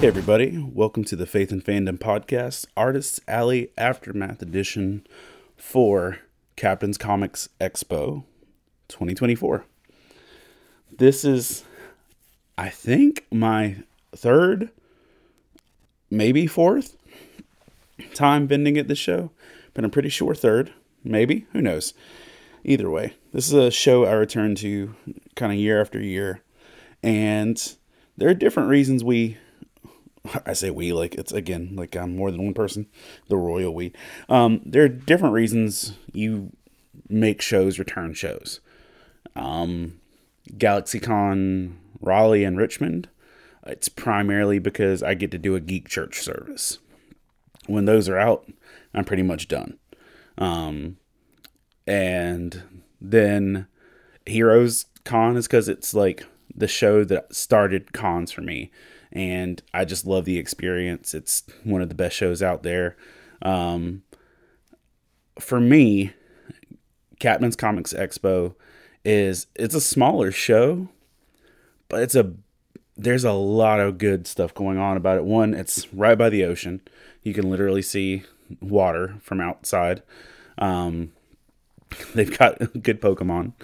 Hey everybody, welcome to the Faith and Fandom Podcast, Artists Alley Aftermath Edition for Captain's Comics Expo 2024. This is, I think, my third, maybe fourth time vending at this show, but I'm pretty sure third, maybe, who knows. Either way, this is a show I return to kind of year after year, and there are different reasons I'm more than one person, the royal we. There are different reasons you make shows, return shows. Galaxy Con, Raleigh and Richmond, it's primarily because I get to do a geek church service. When those are out, I'm pretty much done. And then Heroes Con is because it's like the show that started cons for me. And I just love the experience. It's one of the best shows out there. For me, Captain's Comics Expo it's a smaller show, but there's a lot of good stuff going on about it. One, it's right by the ocean. You can literally see water from outside. They've got good Pokemon.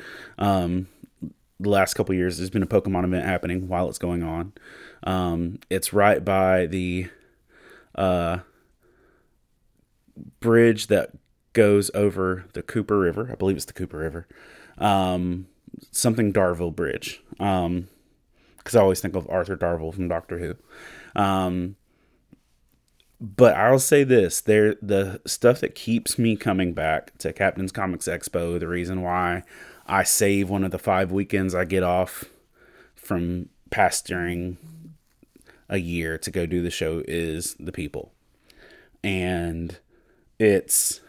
The last couple of years, there's been a Pokemon event happening while it's going on. It's right by the bridge that goes over the Cooper River. I believe it's the Cooper River. Something Darville Bridge. Because I always think of Arthur Darville from Doctor Who. But I'll say this. The stuff that keeps me coming back to Captain's Comics Expo, the reason why I save one of the 5 weekends I get off from pastoring a year to go do the show is the people. And it's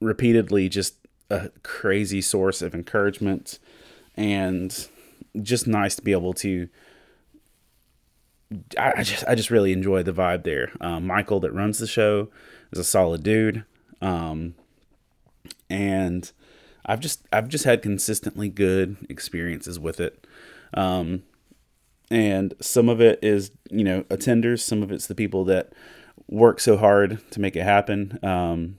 repeatedly just a crazy source of encouragement and just nice to be able to, I just really enjoy the vibe there. Michael that runs the show is a solid dude. And I've just had consistently good experiences with it. And some of it is, attenders. Some of it's the people that work so hard to make it happen.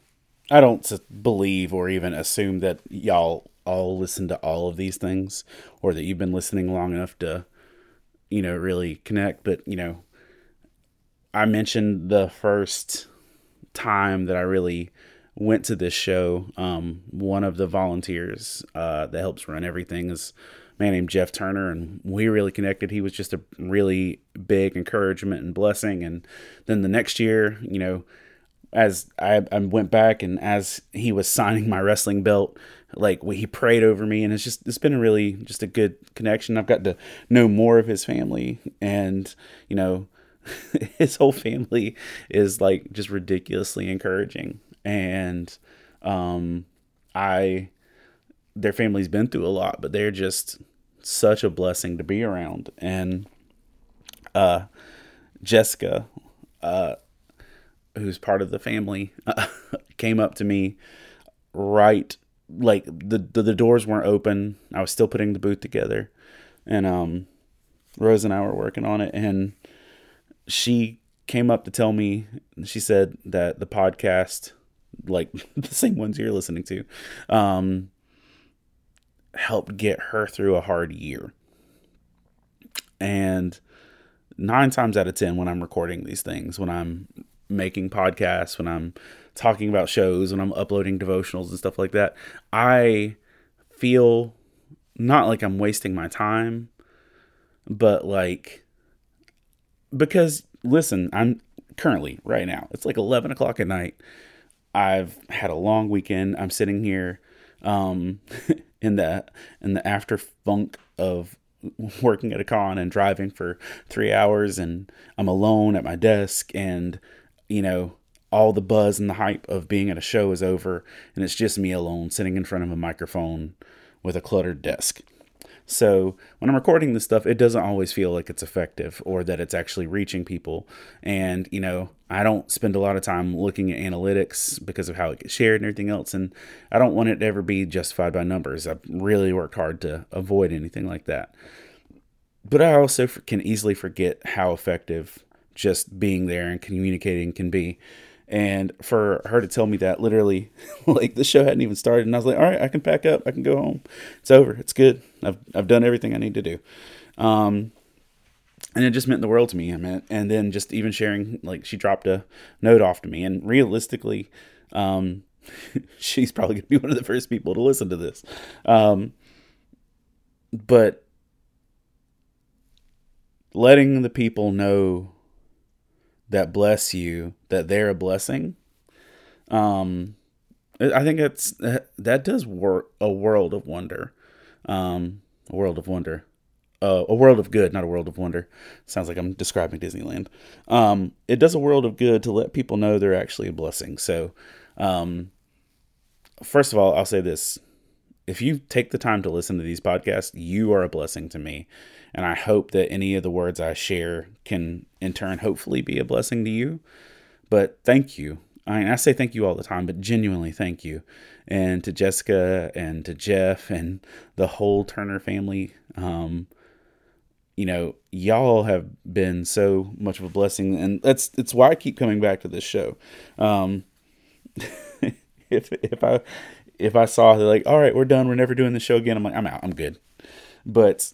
I don't believe or even assume that y'all all listen to all of these things or that you've been listening long enough to, really connect. But, I mentioned the first time that I really went to this show. One of the volunteers that helps run everything is a man named Jeff Turner, and we really connected. He was just a really big encouragement and blessing. And then the next year, as I went back and as he was signing my wrestling belt, he prayed over me, and it's been just a good connection. I've got to know more of his family, and his whole family is just ridiculously encouraging. And, their family's been through a lot, but they're just such a blessing to be around. And, Jessica, who's part of the family, came up to me right. The doors weren't open. I was still putting the booth together, and, Rose and I were working on it, and she came up to tell me, she said that the podcast, the same ones you're listening to, helped get her through a hard year. And 9 times out of 10, when I'm recording these things, when I'm making podcasts, when I'm talking about shows, when I'm uploading devotionals and stuff like that, I feel not like I'm wasting my time, but because listen, I'm currently right now, it's 11 o'clock at night. I've had a long weekend. I'm sitting here in the after funk of working at a con and driving for 3 hours, and I'm alone at my desk, and all the buzz and the hype of being at a show is over, and it's just me alone sitting in front of a microphone with a cluttered desk. So when I'm recording this stuff, it doesn't always feel like it's effective or that it's actually reaching people. And, I don't spend a lot of time looking at analytics because of how it gets shared and everything else. And I don't want it to ever be justified by numbers. I've really worked hard to avoid anything like that. But I also can easily forget how effective just being there and communicating can be. And for her to tell me that literally, like, the show hadn't even started. And I was like, all right, I can pack up. I can go home. It's over. It's good. I've done everything I need to do. And it just meant the world to me. I mean, and then just even sharing, like, she dropped a note off to me. And realistically, she's probably going to be one of the first people to listen to this. But letting the people know that bless you, that they're a blessing. I think that does work a world of wonder. A world of good, not a world of wonder. Sounds like I'm describing Disneyland. It does a world of good to let people know they're actually a blessing. So, first of all, I'll say this. If you take the time to listen to these podcasts, you are a blessing to me. And I hope that any of the words I share can, in turn, hopefully be a blessing to you. But thank you. I mean, I say thank you all the time, but genuinely thank you. And to Jessica and to Jeff and the whole Turner family, you know, y'all have been so much of a blessing. And it's why I keep coming back to this show. If I saw they're like, all right, we're done. We're never doing the show again. I'm like, I'm out. I'm good. But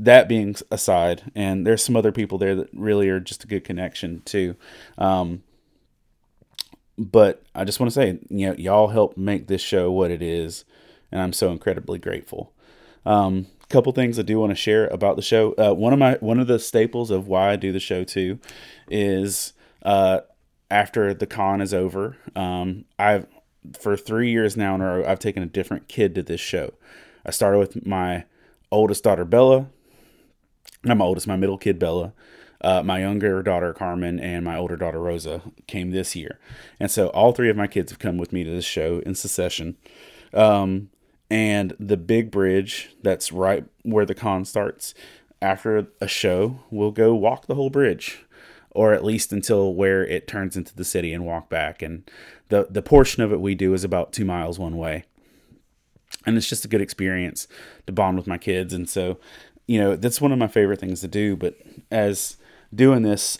that being aside, and there's some other people there that really are just a good connection too. But I just want to say, you know, y'all helped make this show what it is. And I'm so incredibly grateful. Couple things I do want to share about the show. One of the staples of why I do the show too is, after the con is over, for 3 years now in a row, I've taken a different kid to this show. I started with my oldest daughter, Bella. Not my oldest, my middle kid, Bella. My younger daughter, Carmen, and my older daughter, Rosa, came this year. And so all three of my kids have come with me to this show in succession. And the big bridge that's right where the con starts, after a show, we'll go walk the whole bridge. Or at least until where it turns into the city and walk back. And the portion of it we do is about 2 miles one way. And it's just a good experience to bond with my kids. And so, you know, that's one of my favorite things to do. But as doing this,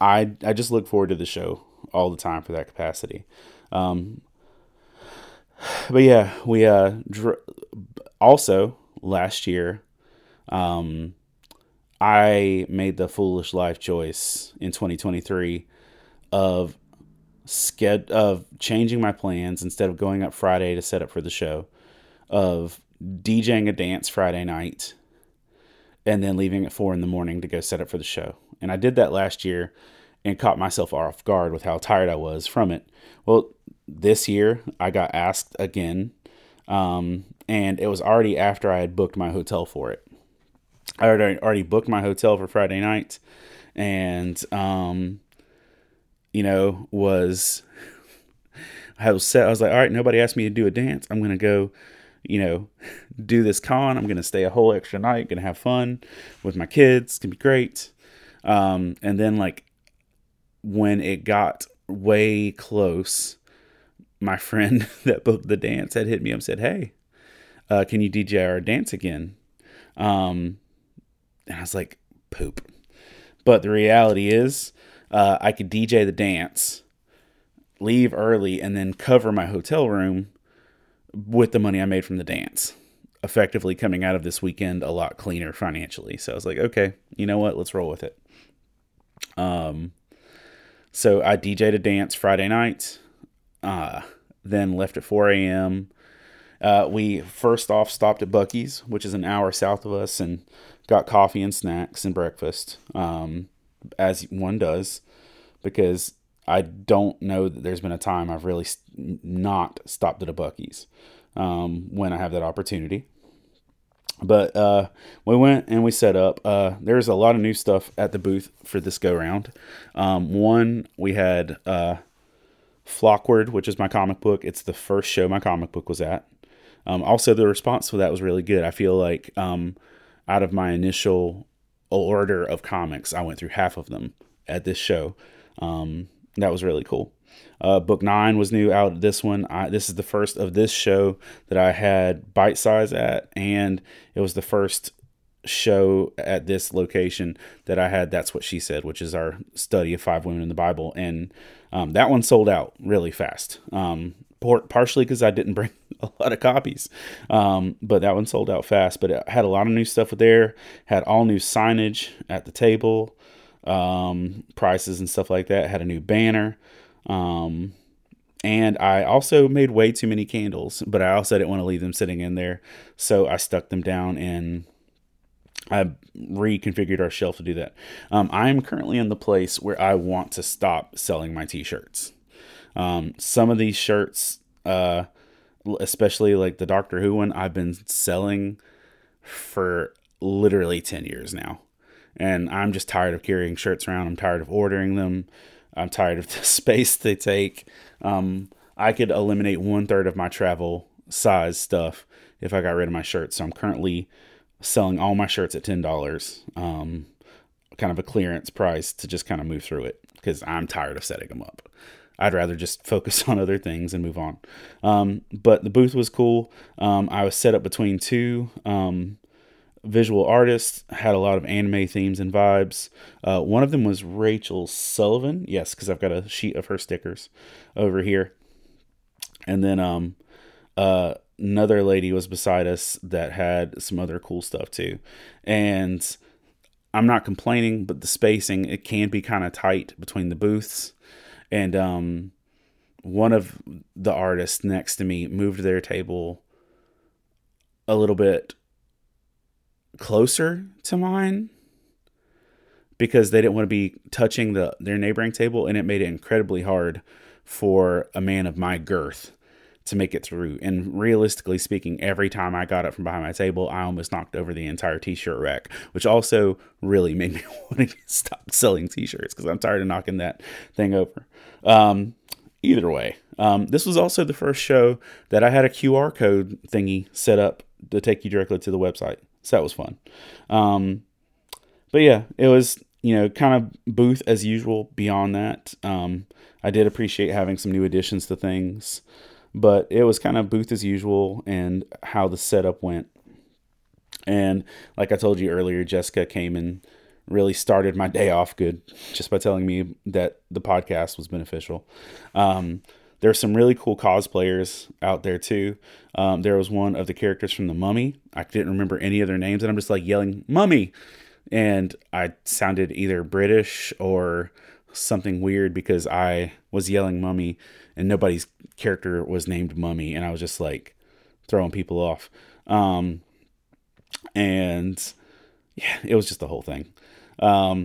I just look forward to the show all the time for that capacity. But yeah, we also last year... I made the foolish life choice in 2023 of changing my plans. Instead of going up Friday to set up for the show, of DJing a dance Friday night and then leaving at 4 a.m. to go set up for the show. And I did that last year and caught myself off guard with how tired I was from it. Well, this year I got asked again, and it was already after I had booked my hotel for it. I already booked my hotel for Friday night and, I was set. I was like, all right, nobody asked me to do a dance. I'm going to go, do this con. I'm going to stay a whole extra night, going to have fun with my kids. It's going to be great. And then when it got way close, my friend that booked the dance had hit me up and said, hey, can you DJ our dance again? And I was like, poop. But the reality is, I could DJ the dance, leave early, and then cover my hotel room with the money I made from the dance, effectively coming out of this weekend a lot cleaner financially. So I was like, okay, you know what? Let's roll with it. So I DJ'd a dance Friday night, then left at 4 a.m. We first off stopped at Buc-ee's, which is an hour south of us, and got coffee and snacks and breakfast, as one does, because I don't know that there's been a time I've really not stopped at a Buc-ee's when I have that opportunity. But we went and we set up. There's a lot of new stuff at the booth for this go-round. One, we had Flockword, which is my comic book. It's the first show my comic book was at. Also, the response to that was really good. I feel like out of my initial order of comics, I went through half of them at this show. That was really cool. Book 9 was new out of this one. This is the first of this show that I had bite size at, and it was the first show at this location that I had, That's What She Said, which is our study of 5 women in the Bible. And that one sold out really fast, partially because I didn't bring a lot of copies. But that one sold out fast. But it had a lot of new stuff there, had all new signage at the table, prices and stuff like that, had a new banner. And I also made way too many candles, but I also didn't want to leave them sitting in there. So I stuck them down and I reconfigured our shelf to do that. I am currently in the place where I want to stop selling my t-shirts. Some of these shirts, especially like the Doctor Who one, I've been selling for literally 10 years now. And I'm just tired of carrying shirts around. I'm tired of ordering them. I'm tired of the space they take. I could eliminate 1/3 of my travel size stuff if I got rid of my shirts. So I'm currently selling all my shirts at $10, kind of a clearance price to just kind of move through it, because I'm tired of setting them up. I'd rather just focus on other things and move on. But the booth was cool. I was set up between 2 visual artists, had a lot of anime themes and vibes. One of them was Rachel Sullivan. Yes, because I've got a sheet of her stickers over here. And then another lady was beside us that had some other cool stuff too. And I'm not complaining, but the spacing, it can be kind of tight between the booths. And one of the artists next to me moved their table a little bit closer to mine because they didn't want to be touching their neighboring table, and it made it incredibly hard for a man of my girth to make it through. And realistically speaking, every time I got up from behind my table, I almost knocked over the entire t-shirt rack, which also really made me want to stop selling t-shirts because I'm tired of knocking that thing over. Either way, this was also the first show that I had a QR code thingy set up to take you directly to the website. So that was fun. But yeah, it was, kind of booth as usual beyond that. I did appreciate having some new additions to things, but it was kind of booth as usual and how the setup went. And like I told you earlier, Jessica came and really started my day off good just by telling me that the podcast was beneficial. There are some really cool cosplayers out there too. There was one of the characters from The Mummy. I didn't remember any of their names, and I'm just like yelling "Mummy," and I sounded either British or something weird because I was yelling "Mummy," and nobody's character was named Mummy, and I was just like throwing people off. And yeah, it was just the whole thing.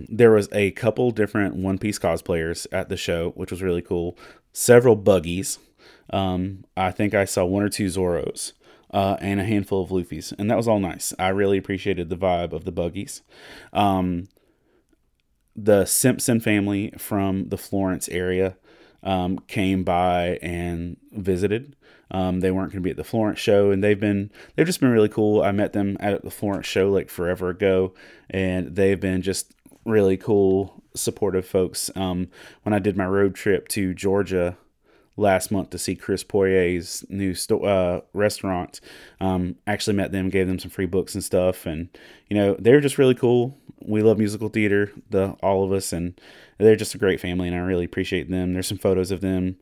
There was a couple different One Piece cosplayers at the show, which was really cool. Several Buggies. I think I saw 1 or 2 Zoros, and a handful of Luffys, and that was all nice. I really appreciated the vibe of the Buggies. The Simpson family from the Florence area, came by and visited. They weren't going to be at the Florence show, and they've just been really cool. I met them at the Florence show like forever ago, and they've been just really cool, supportive folks. When I did my road trip to Georgia last month to see Chris Poirier's new restaurant, actually met them, gave them some free books and stuff. And, they're just really cool. We love musical theater, all of us, and they're just a great family, and I really appreciate them. There's some photos of them,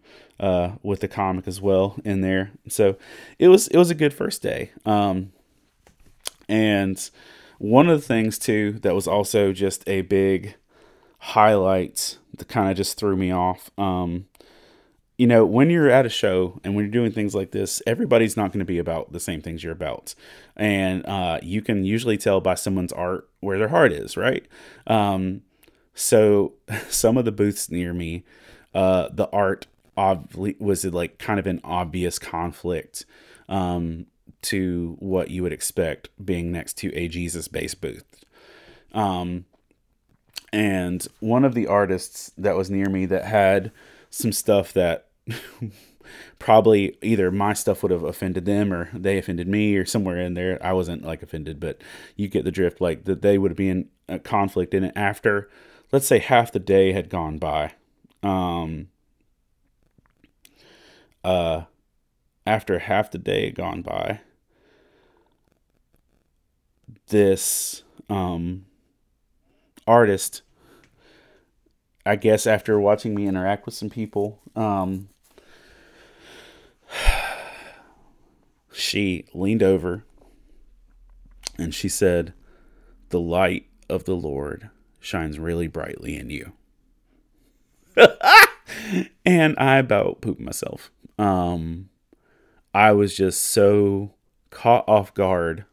with the comic as well in there. So it was a good first day. And one of the things too, that was also just a big highlight that kind of just threw me off. When you're at a show and when you're doing things like this, everybody's not going to be about the same things you're about. And you can usually tell by someone's art where their heart is, right? So some of the booths near me, the art was like kind of an obvious conflict to what you would expect being next to a Jesus-based booth. And one of the artists that was near me that had some stuff that probably either my stuff would have offended them or they offended me or somewhere in there. I wasn't like offended, but you get the drift, like that they would be in a conflict in it after, let's say, half the day had gone by. After half the day had gone by, this artist, I guess after watching me interact with some people, she leaned over and she said, "The light of the Lord shines really brightly in you." And I about pooped myself. I was just so caught off guard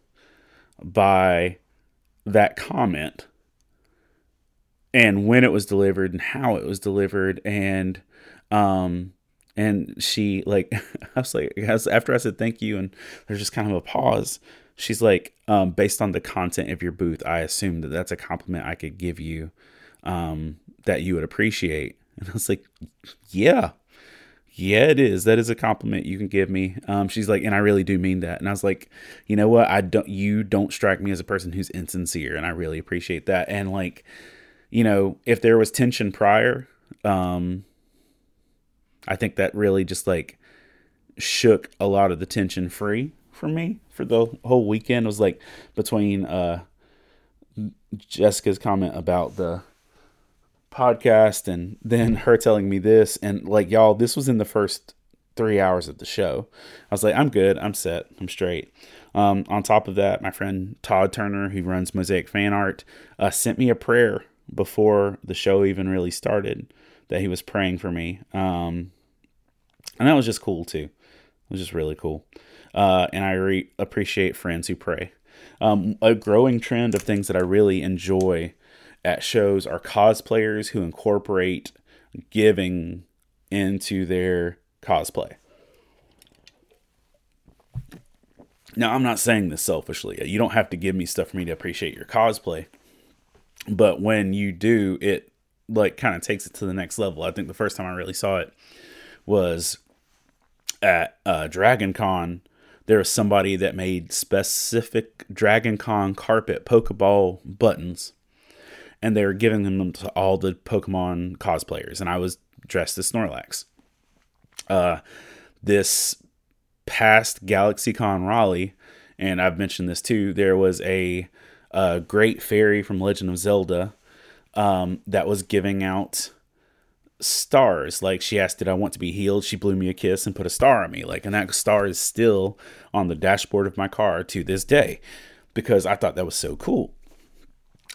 by that comment and when it was delivered and how it was delivered. And she I was after I said thank you and there's just kind of a pause. She's like, based on the content of your booth, I assume that that's a compliment I could give you, that you would appreciate. And I was like, yeah, it is. That is a compliment you can give me. She's like, and I really do mean that. And I was like, you know what? You don't strike me as a person who's insincere. And I really appreciate that. And like, you know, if there was tension prior, I think that really just like shook a lot of the tension free for me for the whole weekend. It was like between, Jessica's comment about the podcast and then her telling me this, and like, y'all, this was in the first 3 hours of the show. I was like, I'm good. I'm set. I'm straight. On top of that, my friend Todd Turner, who runs Mosaic Fan Art, sent me a prayer before the show even really started that he was praying for me. And that was just cool too. It was just really cool. And I appreciate friends who pray. A growing trend of things that I really enjoy at shows are cosplayers who incorporate giving into their cosplay. Now, I'm not saying this selfishly. You don't have to give me stuff for me to appreciate your cosplay. But when you do, it like kind of takes it to the next level. I think the first time I really saw it was at Dragon Con. There was somebody that made specific Dragon Con carpet Pokeball buttons. And they were giving them to all the Pokemon cosplayers. And I was dressed as Snorlax. This past Galaxy Con Raleigh, and I've mentioned this too, there was a great fairy from Legend of Zelda that was giving out stars. Like, she asked, did I want to be healed? She blew me a kiss and put a star on me. Like, and that star is still on the dashboard of my car to this day. Because I thought that was so cool.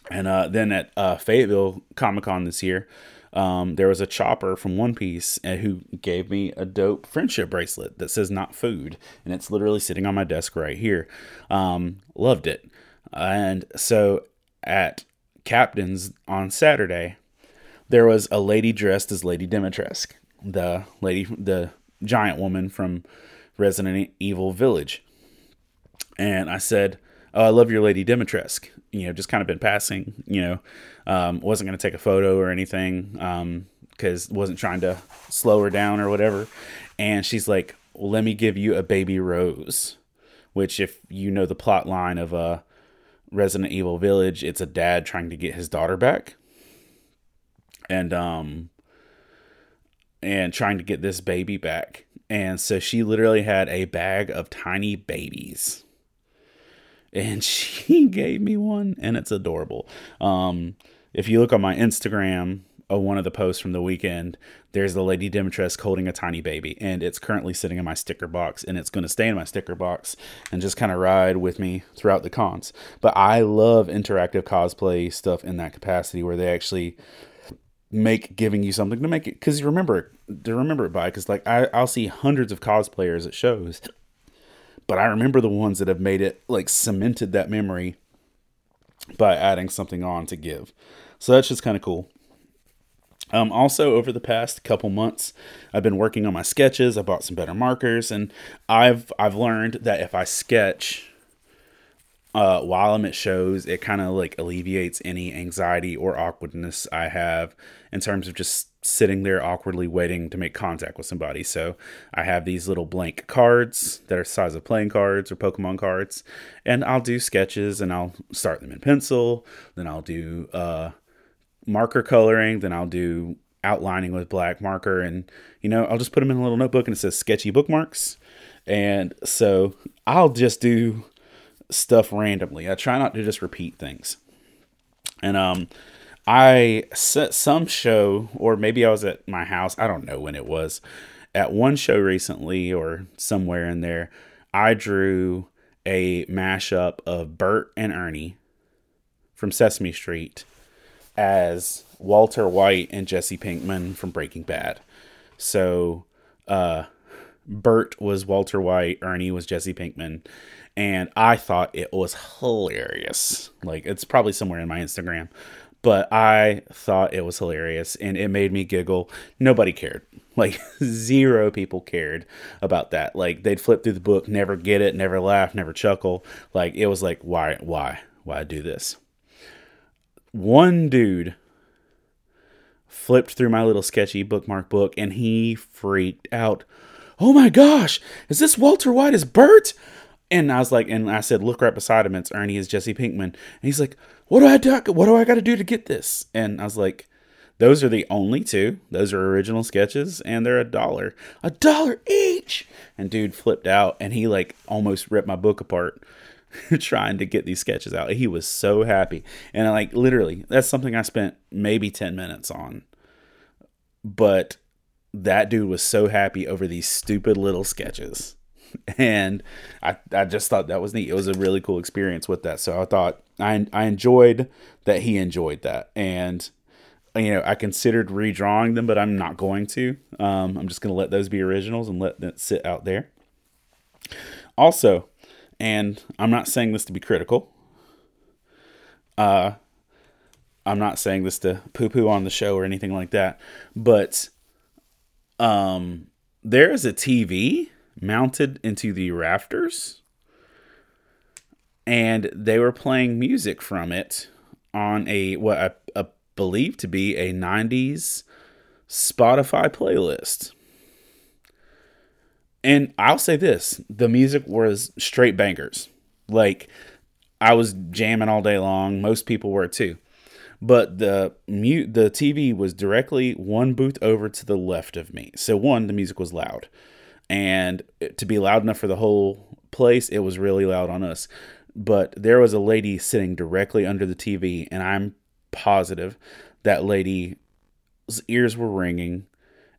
And then at Fayetteville Comic-Con this year, there was a Chopper from One Piece who gave me a dope friendship bracelet that says "Not Food," and it's literally sitting on my desk right here. Loved it. And so at Captain's on Saturday, there was a lady dressed as Lady Dimitrescu, the giant woman from Resident Evil Village, and I said, "Oh, I love your Lady Dimitrescu." You know, just kind of been passing, you know, wasn't going to take a photo or anything, because wasn't trying to slow her down or whatever. And she's like, well, let me give you a baby Rose, which, if you know the plot line of Resident Evil Village, it's a dad trying to get his daughter back. And trying to get this baby back. And so she literally had a bag of tiny babies. And she gave me one, and it's adorable. If you look on my Instagram, one of the posts from the weekend, there's the Lady Dimitrescu holding a tiny baby, and it's currently sitting in my sticker box, and it's going to stay in my sticker box and just kind of ride with me throughout the cons. But I love interactive cosplay stuff in that capacity where they actually make giving you something to make it, because you remember to remember it by. Because like I'll see hundreds of cosplayers at shows. But I remember the ones that have made it, like, cemented that memory by adding something on to give. So that's just kind of cool. Also, over the past couple months, I've been working on my sketches. I bought some better markers. And I've learned that if I sketch while I'm at shows, it kind of, like, alleviates any anxiety or awkwardness I have in terms of just sitting there awkwardly waiting to make contact with somebody. So I have these little blank cards that are the size of playing cards or Pokemon cards, and I'll do sketches, and I'll start them in pencil, then I'll do marker coloring, then I'll do outlining with black marker, and you know, I'll just put them in a little notebook, and it says sketchy bookmarks. And so I'll just do stuff randomly. I try not to just repeat things. And I set some show, or maybe I was at my house, I don't know when it was, at one show recently or somewhere in there, I drew a mashup of Bert and Ernie from Sesame Street as Walter White and Jesse Pinkman from Breaking Bad. So Bert was Walter White, Ernie was Jesse Pinkman, and I thought it was hilarious. Like, it's probably somewhere in my Instagram, but I thought it was hilarious and it made me giggle. Nobody cared. Like, zero people cared about that. Like, they'd flip through the book, never get it, never laugh, never chuckle. Like, it was like, why do this? One dude flipped through my little sketchy bookmark book and he freaked out. Oh my gosh, is this Walter White as Bert? And I was like, and I said, look right beside him, it's Ernie as Jesse Pinkman. And he's like, what do I got to do to get this? And I was like, those are the only two. Those are original sketches, and they're $1. $1 each! And dude flipped out, and he, like, almost ripped my book apart trying to get these sketches out. He was so happy. And, I, like, literally, that's something I spent maybe 10 minutes on. But that dude was so happy over these stupid little sketches. And I just thought that was neat. It was a really cool experience with that. So I thought I enjoyed that he enjoyed that. And, you know, I considered redrawing them, but I'm not going to. I'm just going to let those be originals and let that sit out there. Also, and I'm not saying this to be critical. I'm not saying this to poo-poo on the show or anything like that. But there is a TV mounted into the rafters, and they were playing music from it on a what I believe to be a 90s Spotify playlist. And I'll say this, the music was straight bangers. Like, I was jamming all day long. Most people were too. But the TV was directly one booth over to the left of me. So one, the music was loud. And to be loud enough for the whole place, it was really loud on us. But there was a lady sitting directly under the TV, and I'm positive that lady's ears were ringing,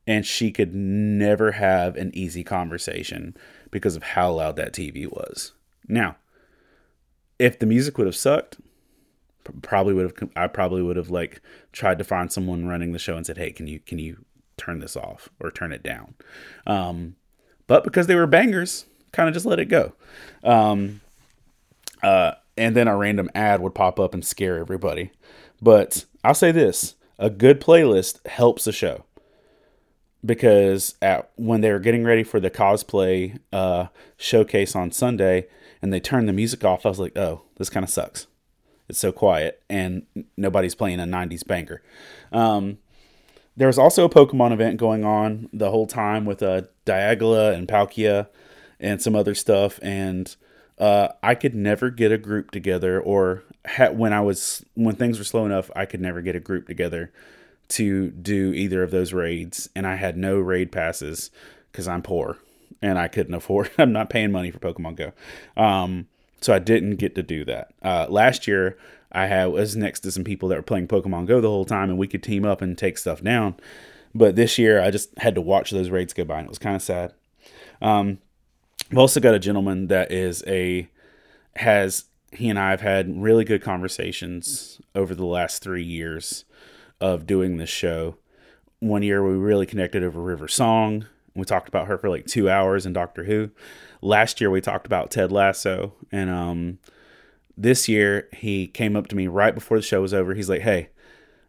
and she could never have an easy conversation because of how loud that TV was. Now, if the music would have sucked, I probably would have like tried to find someone running the show and said, "Hey, can you turn this off or turn it down?" But because they were bangers, kind of just let it go. And then a random ad would pop up and scare everybody. But I'll say this, a good playlist helps the show. Because when they were getting ready for the cosplay showcase on Sunday and they turned the music off, I was like, oh, this kind of sucks. It's so quiet and nobody's playing a 90s banger. There was also a Pokemon event going on the whole time with Dialga and Palkia and some other stuff. And I could never get a group together, or when things were slow enough, I could never get a group together to do either of those raids. And I had no raid passes because I'm poor and I couldn't afford, I'm not paying money for Pokemon Go. So I didn't get to do that. Last year, I was next to some people that were playing Pokemon Go the whole time, and we could team up and take stuff down. But this year, I just had to watch those raids go by, and it was kind of sad. I've also got a gentleman that he and I have had really good conversations over the last 3 years of doing this show. One year, we really connected over River Song. We talked about her for like 2 hours in Doctor Who. Last year, we talked about Ted Lasso, and this year, he came up to me right before the show was over. He's like, hey,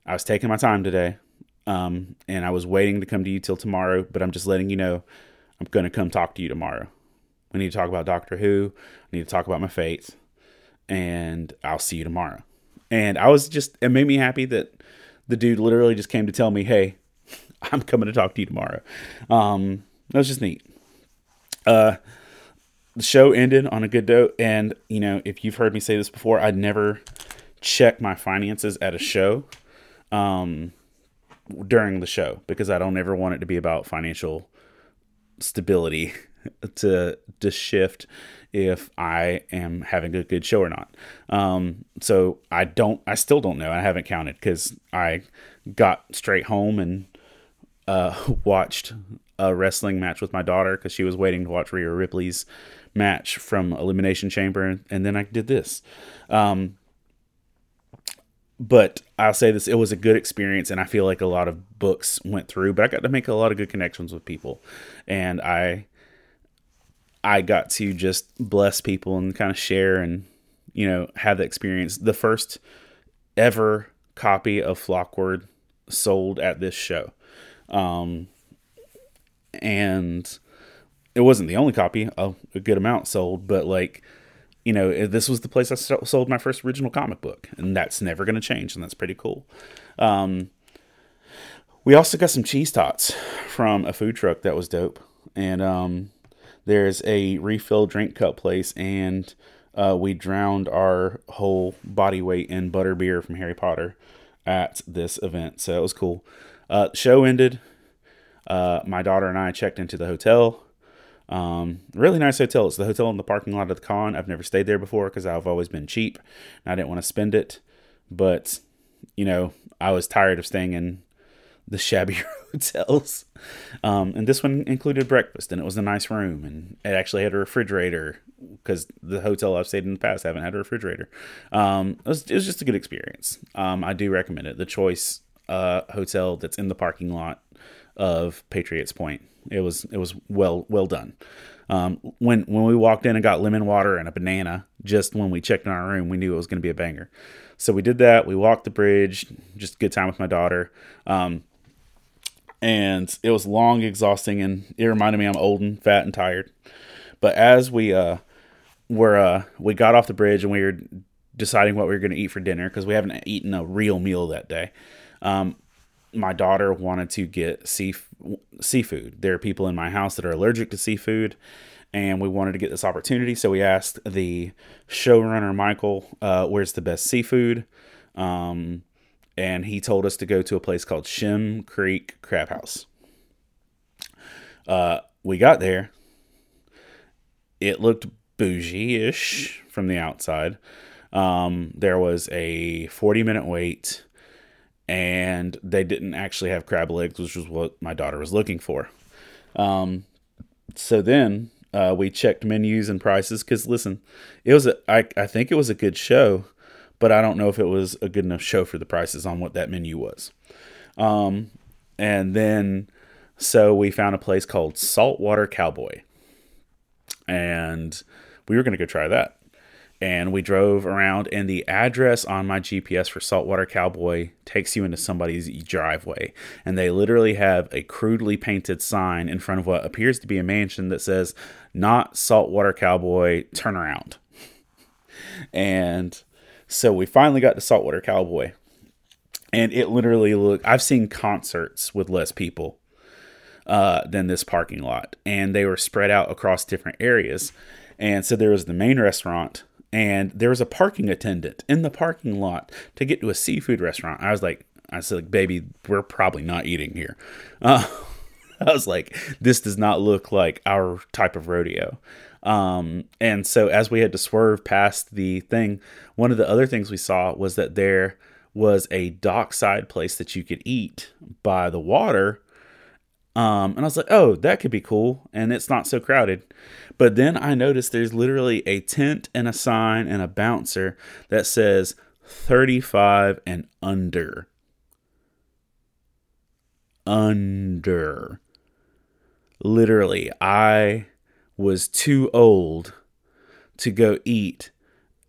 I was taking my time today, and I was waiting to come to you till tomorrow, but I'm just letting you know I'm going to come talk to you tomorrow. We need to talk about Doctor Who. I need to talk about my faith, and I'll see you tomorrow. And it made me happy that the dude literally just came to tell me, hey, I'm coming to talk to you tomorrow. That was just neat. The show ended on a good note, and you know, if you've heard me say this before, I'd never check my finances at a show during the show, because I don't ever want it to be about financial stability to shift if I am having a good show or not. So I still don't know. I haven't counted because I got straight home and watched a wrestling match with my daughter because she was waiting to watch Rhea Ripley's match from Elimination Chamber, and then I did this. But I'll say this, it was a good experience, and I feel like a lot of books went through, but I got to make a lot of good connections with people, and I got to just bless people and kind of share and, have the experience. The first ever copy of Flockword sold at this show. And it wasn't the only copy, a good amount sold, but this was the place I sold my first original comic book, and that's never going to change. And that's pretty cool. We also got some cheese tots from a food truck. That was dope. And, there's a refill drink cup place, and we drowned our whole body weight in butterbeer from Harry Potter at this event. So it was cool. Show ended. My daughter and I checked into the hotel. Really nice hotel. It's the hotel in the parking lot of the con. I've never stayed there before because I've always been cheap and I didn't want to spend it. But, I was tired of staying in the shabby hotels. And this one included breakfast, and it was a nice room, and it actually had a refrigerator because the hotel I've stayed in the past haven't had a refrigerator. It was just a good experience. I do recommend it. The Choice hotel that's in the parking lot of Patriots Point. It was well done. When we walked in and got lemon water and a banana, just when we checked in our room, we knew it was going to be a banger. So we did that. We walked the bridge, just a good time with my daughter. And it was long, exhausting, and it reminded me I'm old and fat and tired. But as we we got off the bridge and we were deciding what we were going to eat for dinner because we haven't eaten a real meal that day. My daughter wanted to get seafood. There are people in my house that are allergic to seafood, and we wanted to get this opportunity. So we asked the showrunner, Michael, where's the best seafood? And he told us to go to a place called Shim Creek Crab House. We got there. It looked bougie-ish from the outside. There was a 40-minute wait, and they didn't actually have crab legs, which was what my daughter was looking for. So then we checked menus and prices because, listen, it was I think it was a good show, but I don't know if it was a good enough show for the prices on what that menu was. And then, so we found a place called Saltwater Cowboy, and we were going to go try that. And we drove around, and the address on my GPS for Saltwater Cowboy takes you into somebody's driveway. And they literally have a crudely painted sign in front of what appears to be a mansion that says, "Not Saltwater Cowboy, turn around." And so we finally got to Saltwater Cowboy, and it literally looked, I've seen concerts with less people than this parking lot, and they were spread out across different areas. And so there was the main restaurant, and there was a parking attendant in the parking lot to get to a seafood restaurant. I said, baby, we're probably not eating here. I was like, this does not look like our type of rodeo. And so as we had to swerve past the thing, one of the other things we saw was that there was a dockside place that you could eat by the water. And I was like, oh, that could be cool. And it's not so crowded. But then I noticed there's literally a tent and a sign and a bouncer that says 35 and under. Literally, I was too old to go eat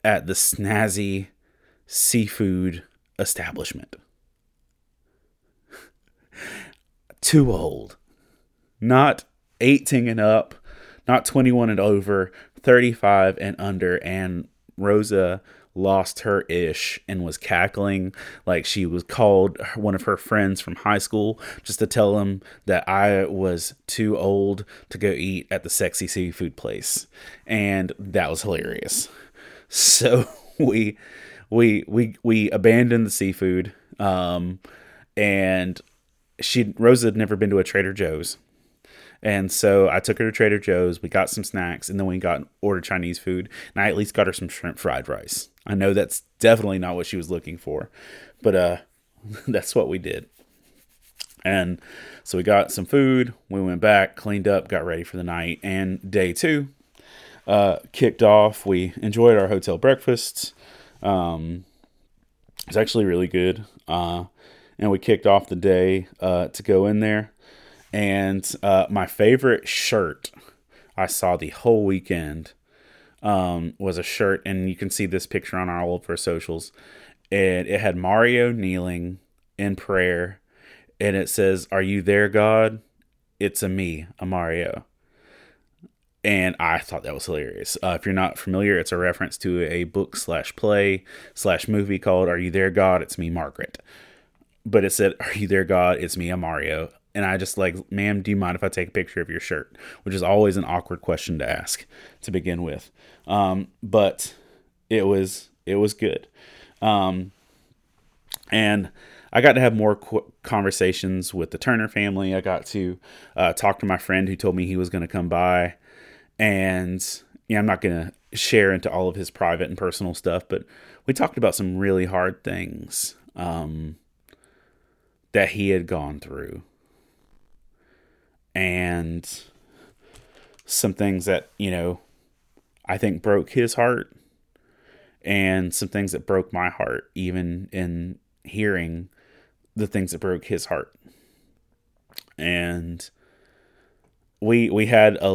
at the snazzy seafood establishment. Too old. Not 18 and up, not 21 and over, 35 and under. And Rosa lost her ish and was cackling like she was called one of her friends from high school just to tell him that I was too old to go eat at the sexy seafood place. And that was hilarious. So we abandoned the seafood. And Rosa had never been to a Trader Joe's, And so I took her to Trader Joe's. We got some snacks, and then we ordered Chinese food. And I at least got her some shrimp fried rice. I know that's definitely not what she was looking for, but that's what we did. And so we got some food. We went back, cleaned up, got ready for the night. And day two kicked off. We enjoyed our hotel breakfasts. It's actually really good. And we kicked off the day to go in there. And my favorite shirt I saw the whole weekend was a shirt. And you can see this picture on our old for socials. And it had Mario kneeling in prayer. And it says, "Are you there, God? It's a me, a Mario." And I thought that was hilarious. If you're not familiar, it's a reference to a book/play/movie called "Are You There, God? It's Me, Margaret." But it said, "Are you there, God? It's me, a Mario." And I just like, "Ma'am, do you mind if I take a picture of your shirt?" Which is always an awkward question to ask to begin with. But it was good. And I got to have more conversations with the Turner family. I got to talk to my friend who told me he was going to come by. And I'm not going to share into all of his private and personal stuff, but we talked about some really hard things that he had gone through. And some things that, I think broke his heart. And some things that broke my heart, even in hearing the things that broke his heart. And we had a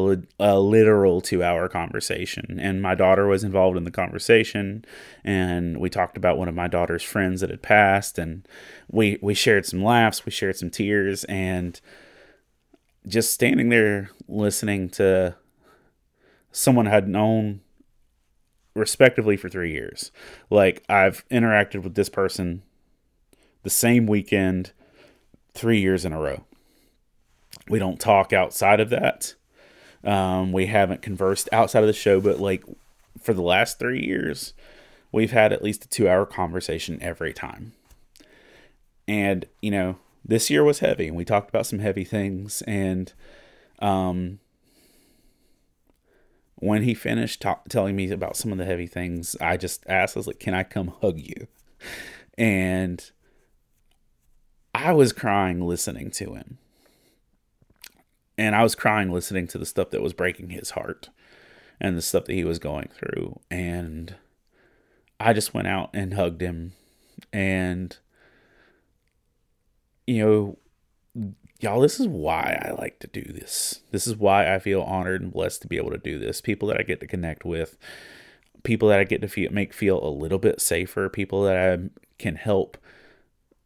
literal 2-hour conversation, and my daughter was involved in the conversation, and we talked about one of my daughter's friends that had passed, and we shared some laughs, we shared some tears, and just standing there listening to someone I had known respectively for 3 years. Like, I've interacted with this person the same weekend 3 years in a row. We don't talk outside of that. We haven't conversed outside of the show, but like for the last 3 years, we've had at least a 2-hour conversation every time. And, this year was heavy, and we talked about some heavy things. And when he finished telling me about some of the heavy things, I just asked, I was like, "Can I come hug you?" And I was crying listening to him. And I was crying listening to the stuff that was breaking his heart and the stuff that he was going through. And I just went out and hugged him. And, y'all, this is why I like to do this. This is why I feel honored and blessed to be able to do this. People that I get to connect with, people that I get to feel a little bit safer, people that I can help.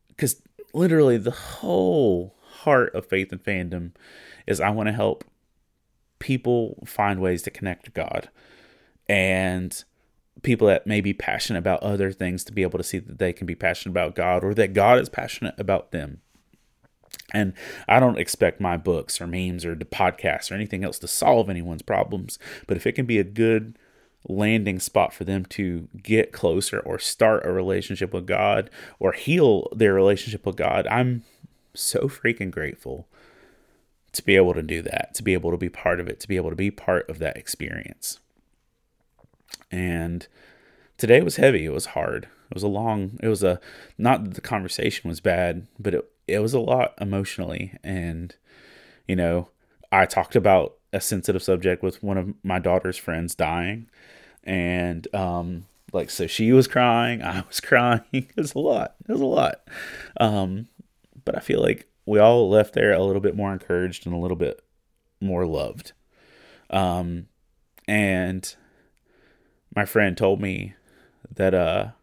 Because literally the whole heart of Faith and Fandom is I want to help people find ways to connect to God, and people that may be passionate about other things to be able to see that they can be passionate about God, or that God is passionate about them. And I don't expect my books or memes or the podcasts or anything else to solve anyone's problems, but if it can be a good landing spot for them to get closer or start a relationship with God or heal their relationship with God, I'm so freaking grateful to be able to do that, to be able to be part of it, to be able to be part of that experience. And today was heavy. It was hard. It was a long, it was a, not that the conversation was bad, but it was a lot emotionally. And, I talked about a sensitive subject with one of my daughter's friends dying. And, so she was crying, I was crying. It was a lot. But I feel like we all left there a little bit more encouraged and a little bit more loved. And my friend told me that,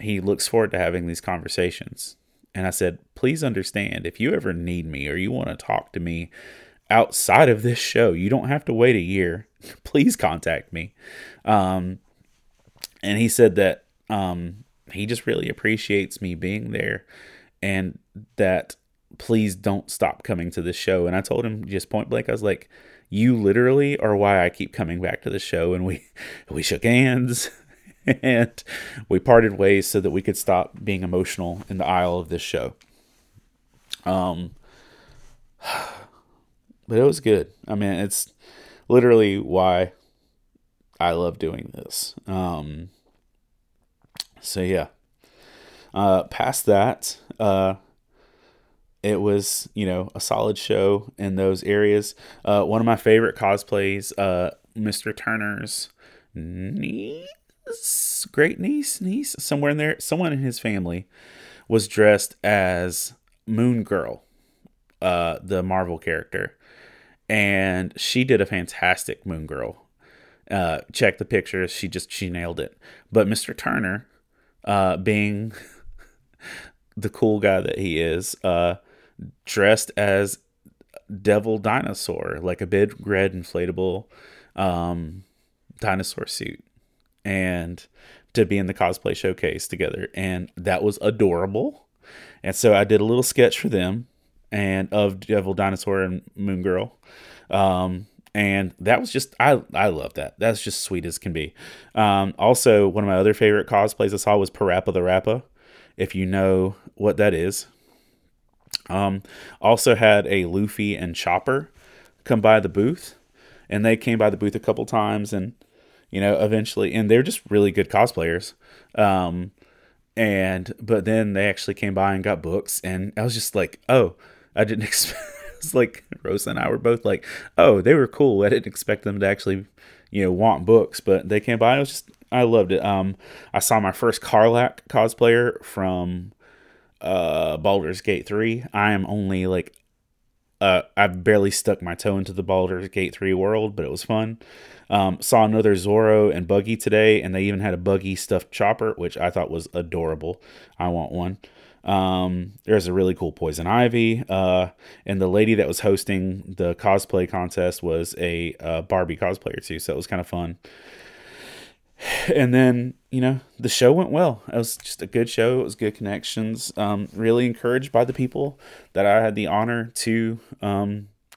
he looks forward to having these conversations. And I said, "Please understand, if you ever need me or you want to talk to me outside of this show, you don't have to wait a year. Please contact me." And he said that he just really appreciates me being there, and that please don't stop coming to this show. And I told him just point blank, I was like, "You literally are why I keep coming back to the show." And we shook hands and we parted ways so that we could stop being emotional in the aisle of this show. But it was good. I mean, it's literally why I love doing this. So yeah. Past that, it was, you know, a solid show in those areas. One of my favorite cosplays, Mr. Turner's niece, great niece, somewhere in there, someone in his family was dressed as Moon Girl, the Marvel character. And she did a fantastic Moon Girl. Check the pictures. She nailed it. But Mr. Turner, being the cool guy that he is, dressed as Devil Dinosaur, like a big red inflatable dinosaur suit, and to be in the cosplay showcase together, and that was adorable. And so I did a little sketch for them and of Devil Dinosaur and Moon Girl, and that was just, I love that. That's just sweet as can be. Also, one of my other favorite cosplays I saw was Parappa the Rappa, if you know what that is. Also had a Luffy and Chopper come by the booth, and they came by the booth a couple times, and you know, eventually, and they're just really good cosplayers. But then they actually came by and got books, and I was just like, oh, I didn't expect. It's like Rosa and I were both like, oh, they were cool. I didn't expect them to actually, you know, want books, but they came by. I loved it. I saw my first Karlak cosplayer from Baldur's Gate 3. I am only like, I've barely stuck my toe into the Baldur's Gate 3 world, but it was fun. Saw another Zoro and Buggy today, and they even had a Buggy stuffed Chopper, which I thought was adorable. I want one. There's a really cool Poison Ivy. And the lady that was hosting the cosplay contest was a Barbie cosplayer too, so it was kind of fun. And then, you know, the show went well. It was just a good show. It was good connections. Really encouraged by the people that I had the honor to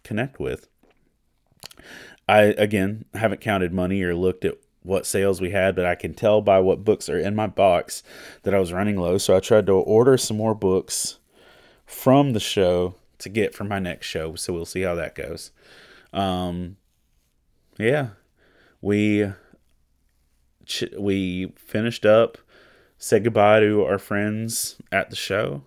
connect with. I, again, haven't counted money or looked at what sales we had, but I can tell by what books are in my box that I was running low. So I tried to order some more books from the show to get for my next show. So we'll see how that goes. Yeah, we finished up, said goodbye to our friends at the show.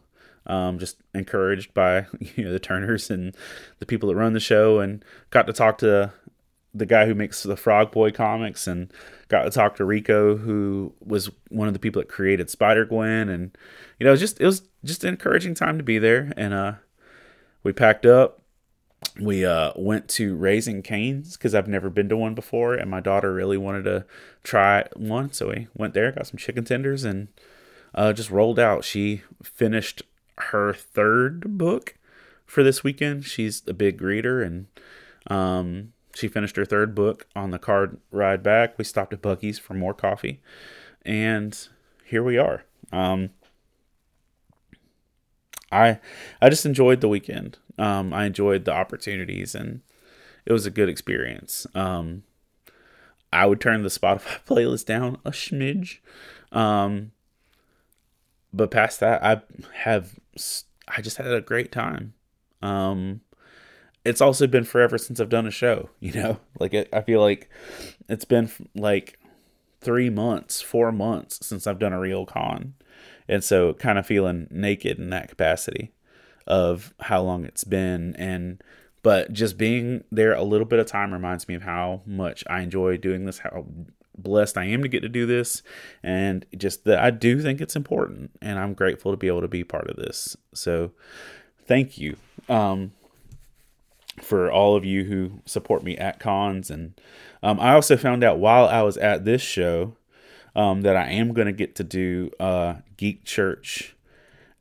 Just encouraged by, you know, the Turners and the people that run the show, and got to talk to the guy who makes the Frog Boy comics, and got to talk to Rico, who was one of the people that created Spider-Gwen. And, you know, it was just an encouraging time to be there. And, we packed up, we, went to Raising Cane's, cause I've never been to one before, and my daughter really wanted to try one. So we went there, got some chicken tenders, and, just rolled out. She finished her third book for this weekend. She's a big reader, and, she finished her third book on the car ride back. We stopped at Buc-ee's for more coffee, and here we are. I just enjoyed the weekend. I enjoyed the opportunities, and it was a good experience. I would turn the Spotify playlist down a smidge. But past that, I just had a great time. It's also been forever since I've done a show, you know, like I feel like it's been like 3 months, 4 months since I've done a real con. And so kind of feeling naked in that capacity of how long it's been. But just being there a little bit of time reminds me of how much I enjoy doing this, how blessed I am to get to do this. And just that I do think it's important, and I'm grateful to be able to be part of this. So thank you. For all of you who support me at cons. And I also found out while I was at this show that I am going to get to do Geek Church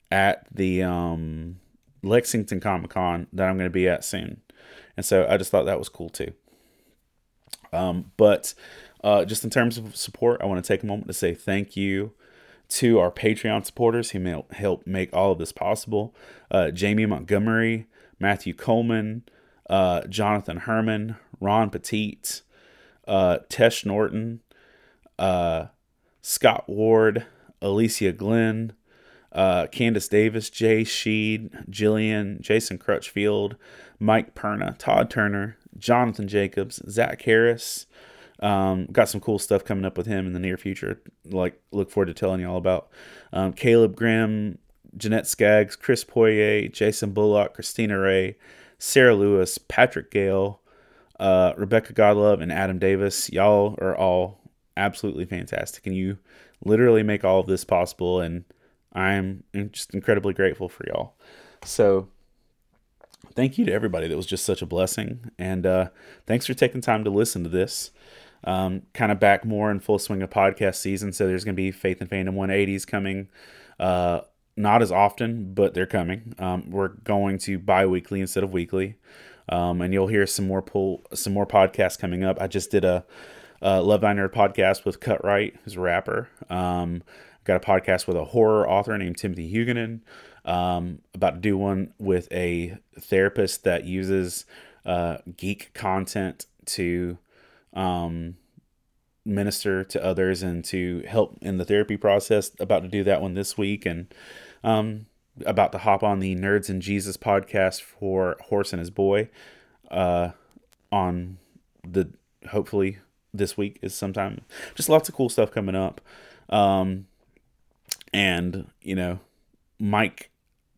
at the Lexington Comic Con that I'm going to be at soon. And so I just thought that was cool too. But just in terms of support, I want to take a moment to say thank you to our Patreon supporters who help make all of this possible. Jamie Montgomery, Matthew Coleman, Jonathan Herman, Ron Petit, Tesh Norton, Scott Ward, Alicia Glenn, Candace Davis, Jay Sheed, Jillian, Jason Crutchfield, Mike Perna, Todd Turner, Jonathan Jacobs, Zach Harris. Got some cool stuff coming up with him in the near future. Like, look forward to telling you all about. Caleb Grimm, Jeanette Skaggs, Chris Poirier, Jason Bullock, Christina Ray, Sarah Lewis, Patrick Gale, Rebecca Godlove, and Adam Davis. Y'all are all absolutely fantastic, and you literally make all of this possible, and I'm just incredibly grateful for y'all. So thank you to everybody. That was just such a blessing, and thanks for taking time to listen to this. Kind of back more in full swing of podcast season, so there's going to be Faith and Fandom 180s coming, not as often, but they're coming. We're going to bi-weekly instead of weekly, and you'll hear some more podcasts coming up. I just did a Love Thy Nerd podcast with Cut Wright, who's a rapper. Got a podcast with a horror author named Timothy Huguenin. About to do one with a therapist that uses geek content to minister to others and to help in the therapy process. About to do that one this week, and about to hop on the Nerds and Jesus podcast for Horse and His Boy on the, hopefully this week is sometime. Just lots of cool stuff coming up. And you know,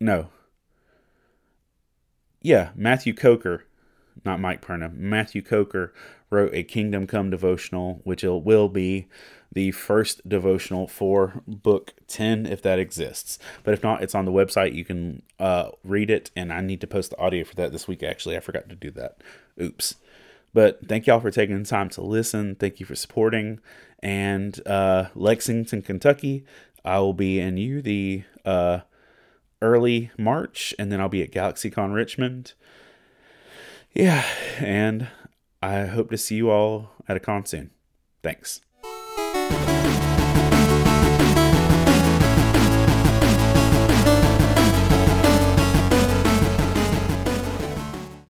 Matthew Coker, not Mike Perna, Matthew Coker wrote a Kingdom Come devotional, which will be the first devotional for book 10, if that exists. But if not, it's on the website. You can read it, and I need to post the audio for that this week, actually. I forgot to do that. Oops. But thank y'all for taking the time to listen. Thank you for supporting. And Lexington, Kentucky, I will be in the early March, and then I'll be at Galaxy Con Richmond. Yeah, and I hope to see you all at a con soon. Thanks.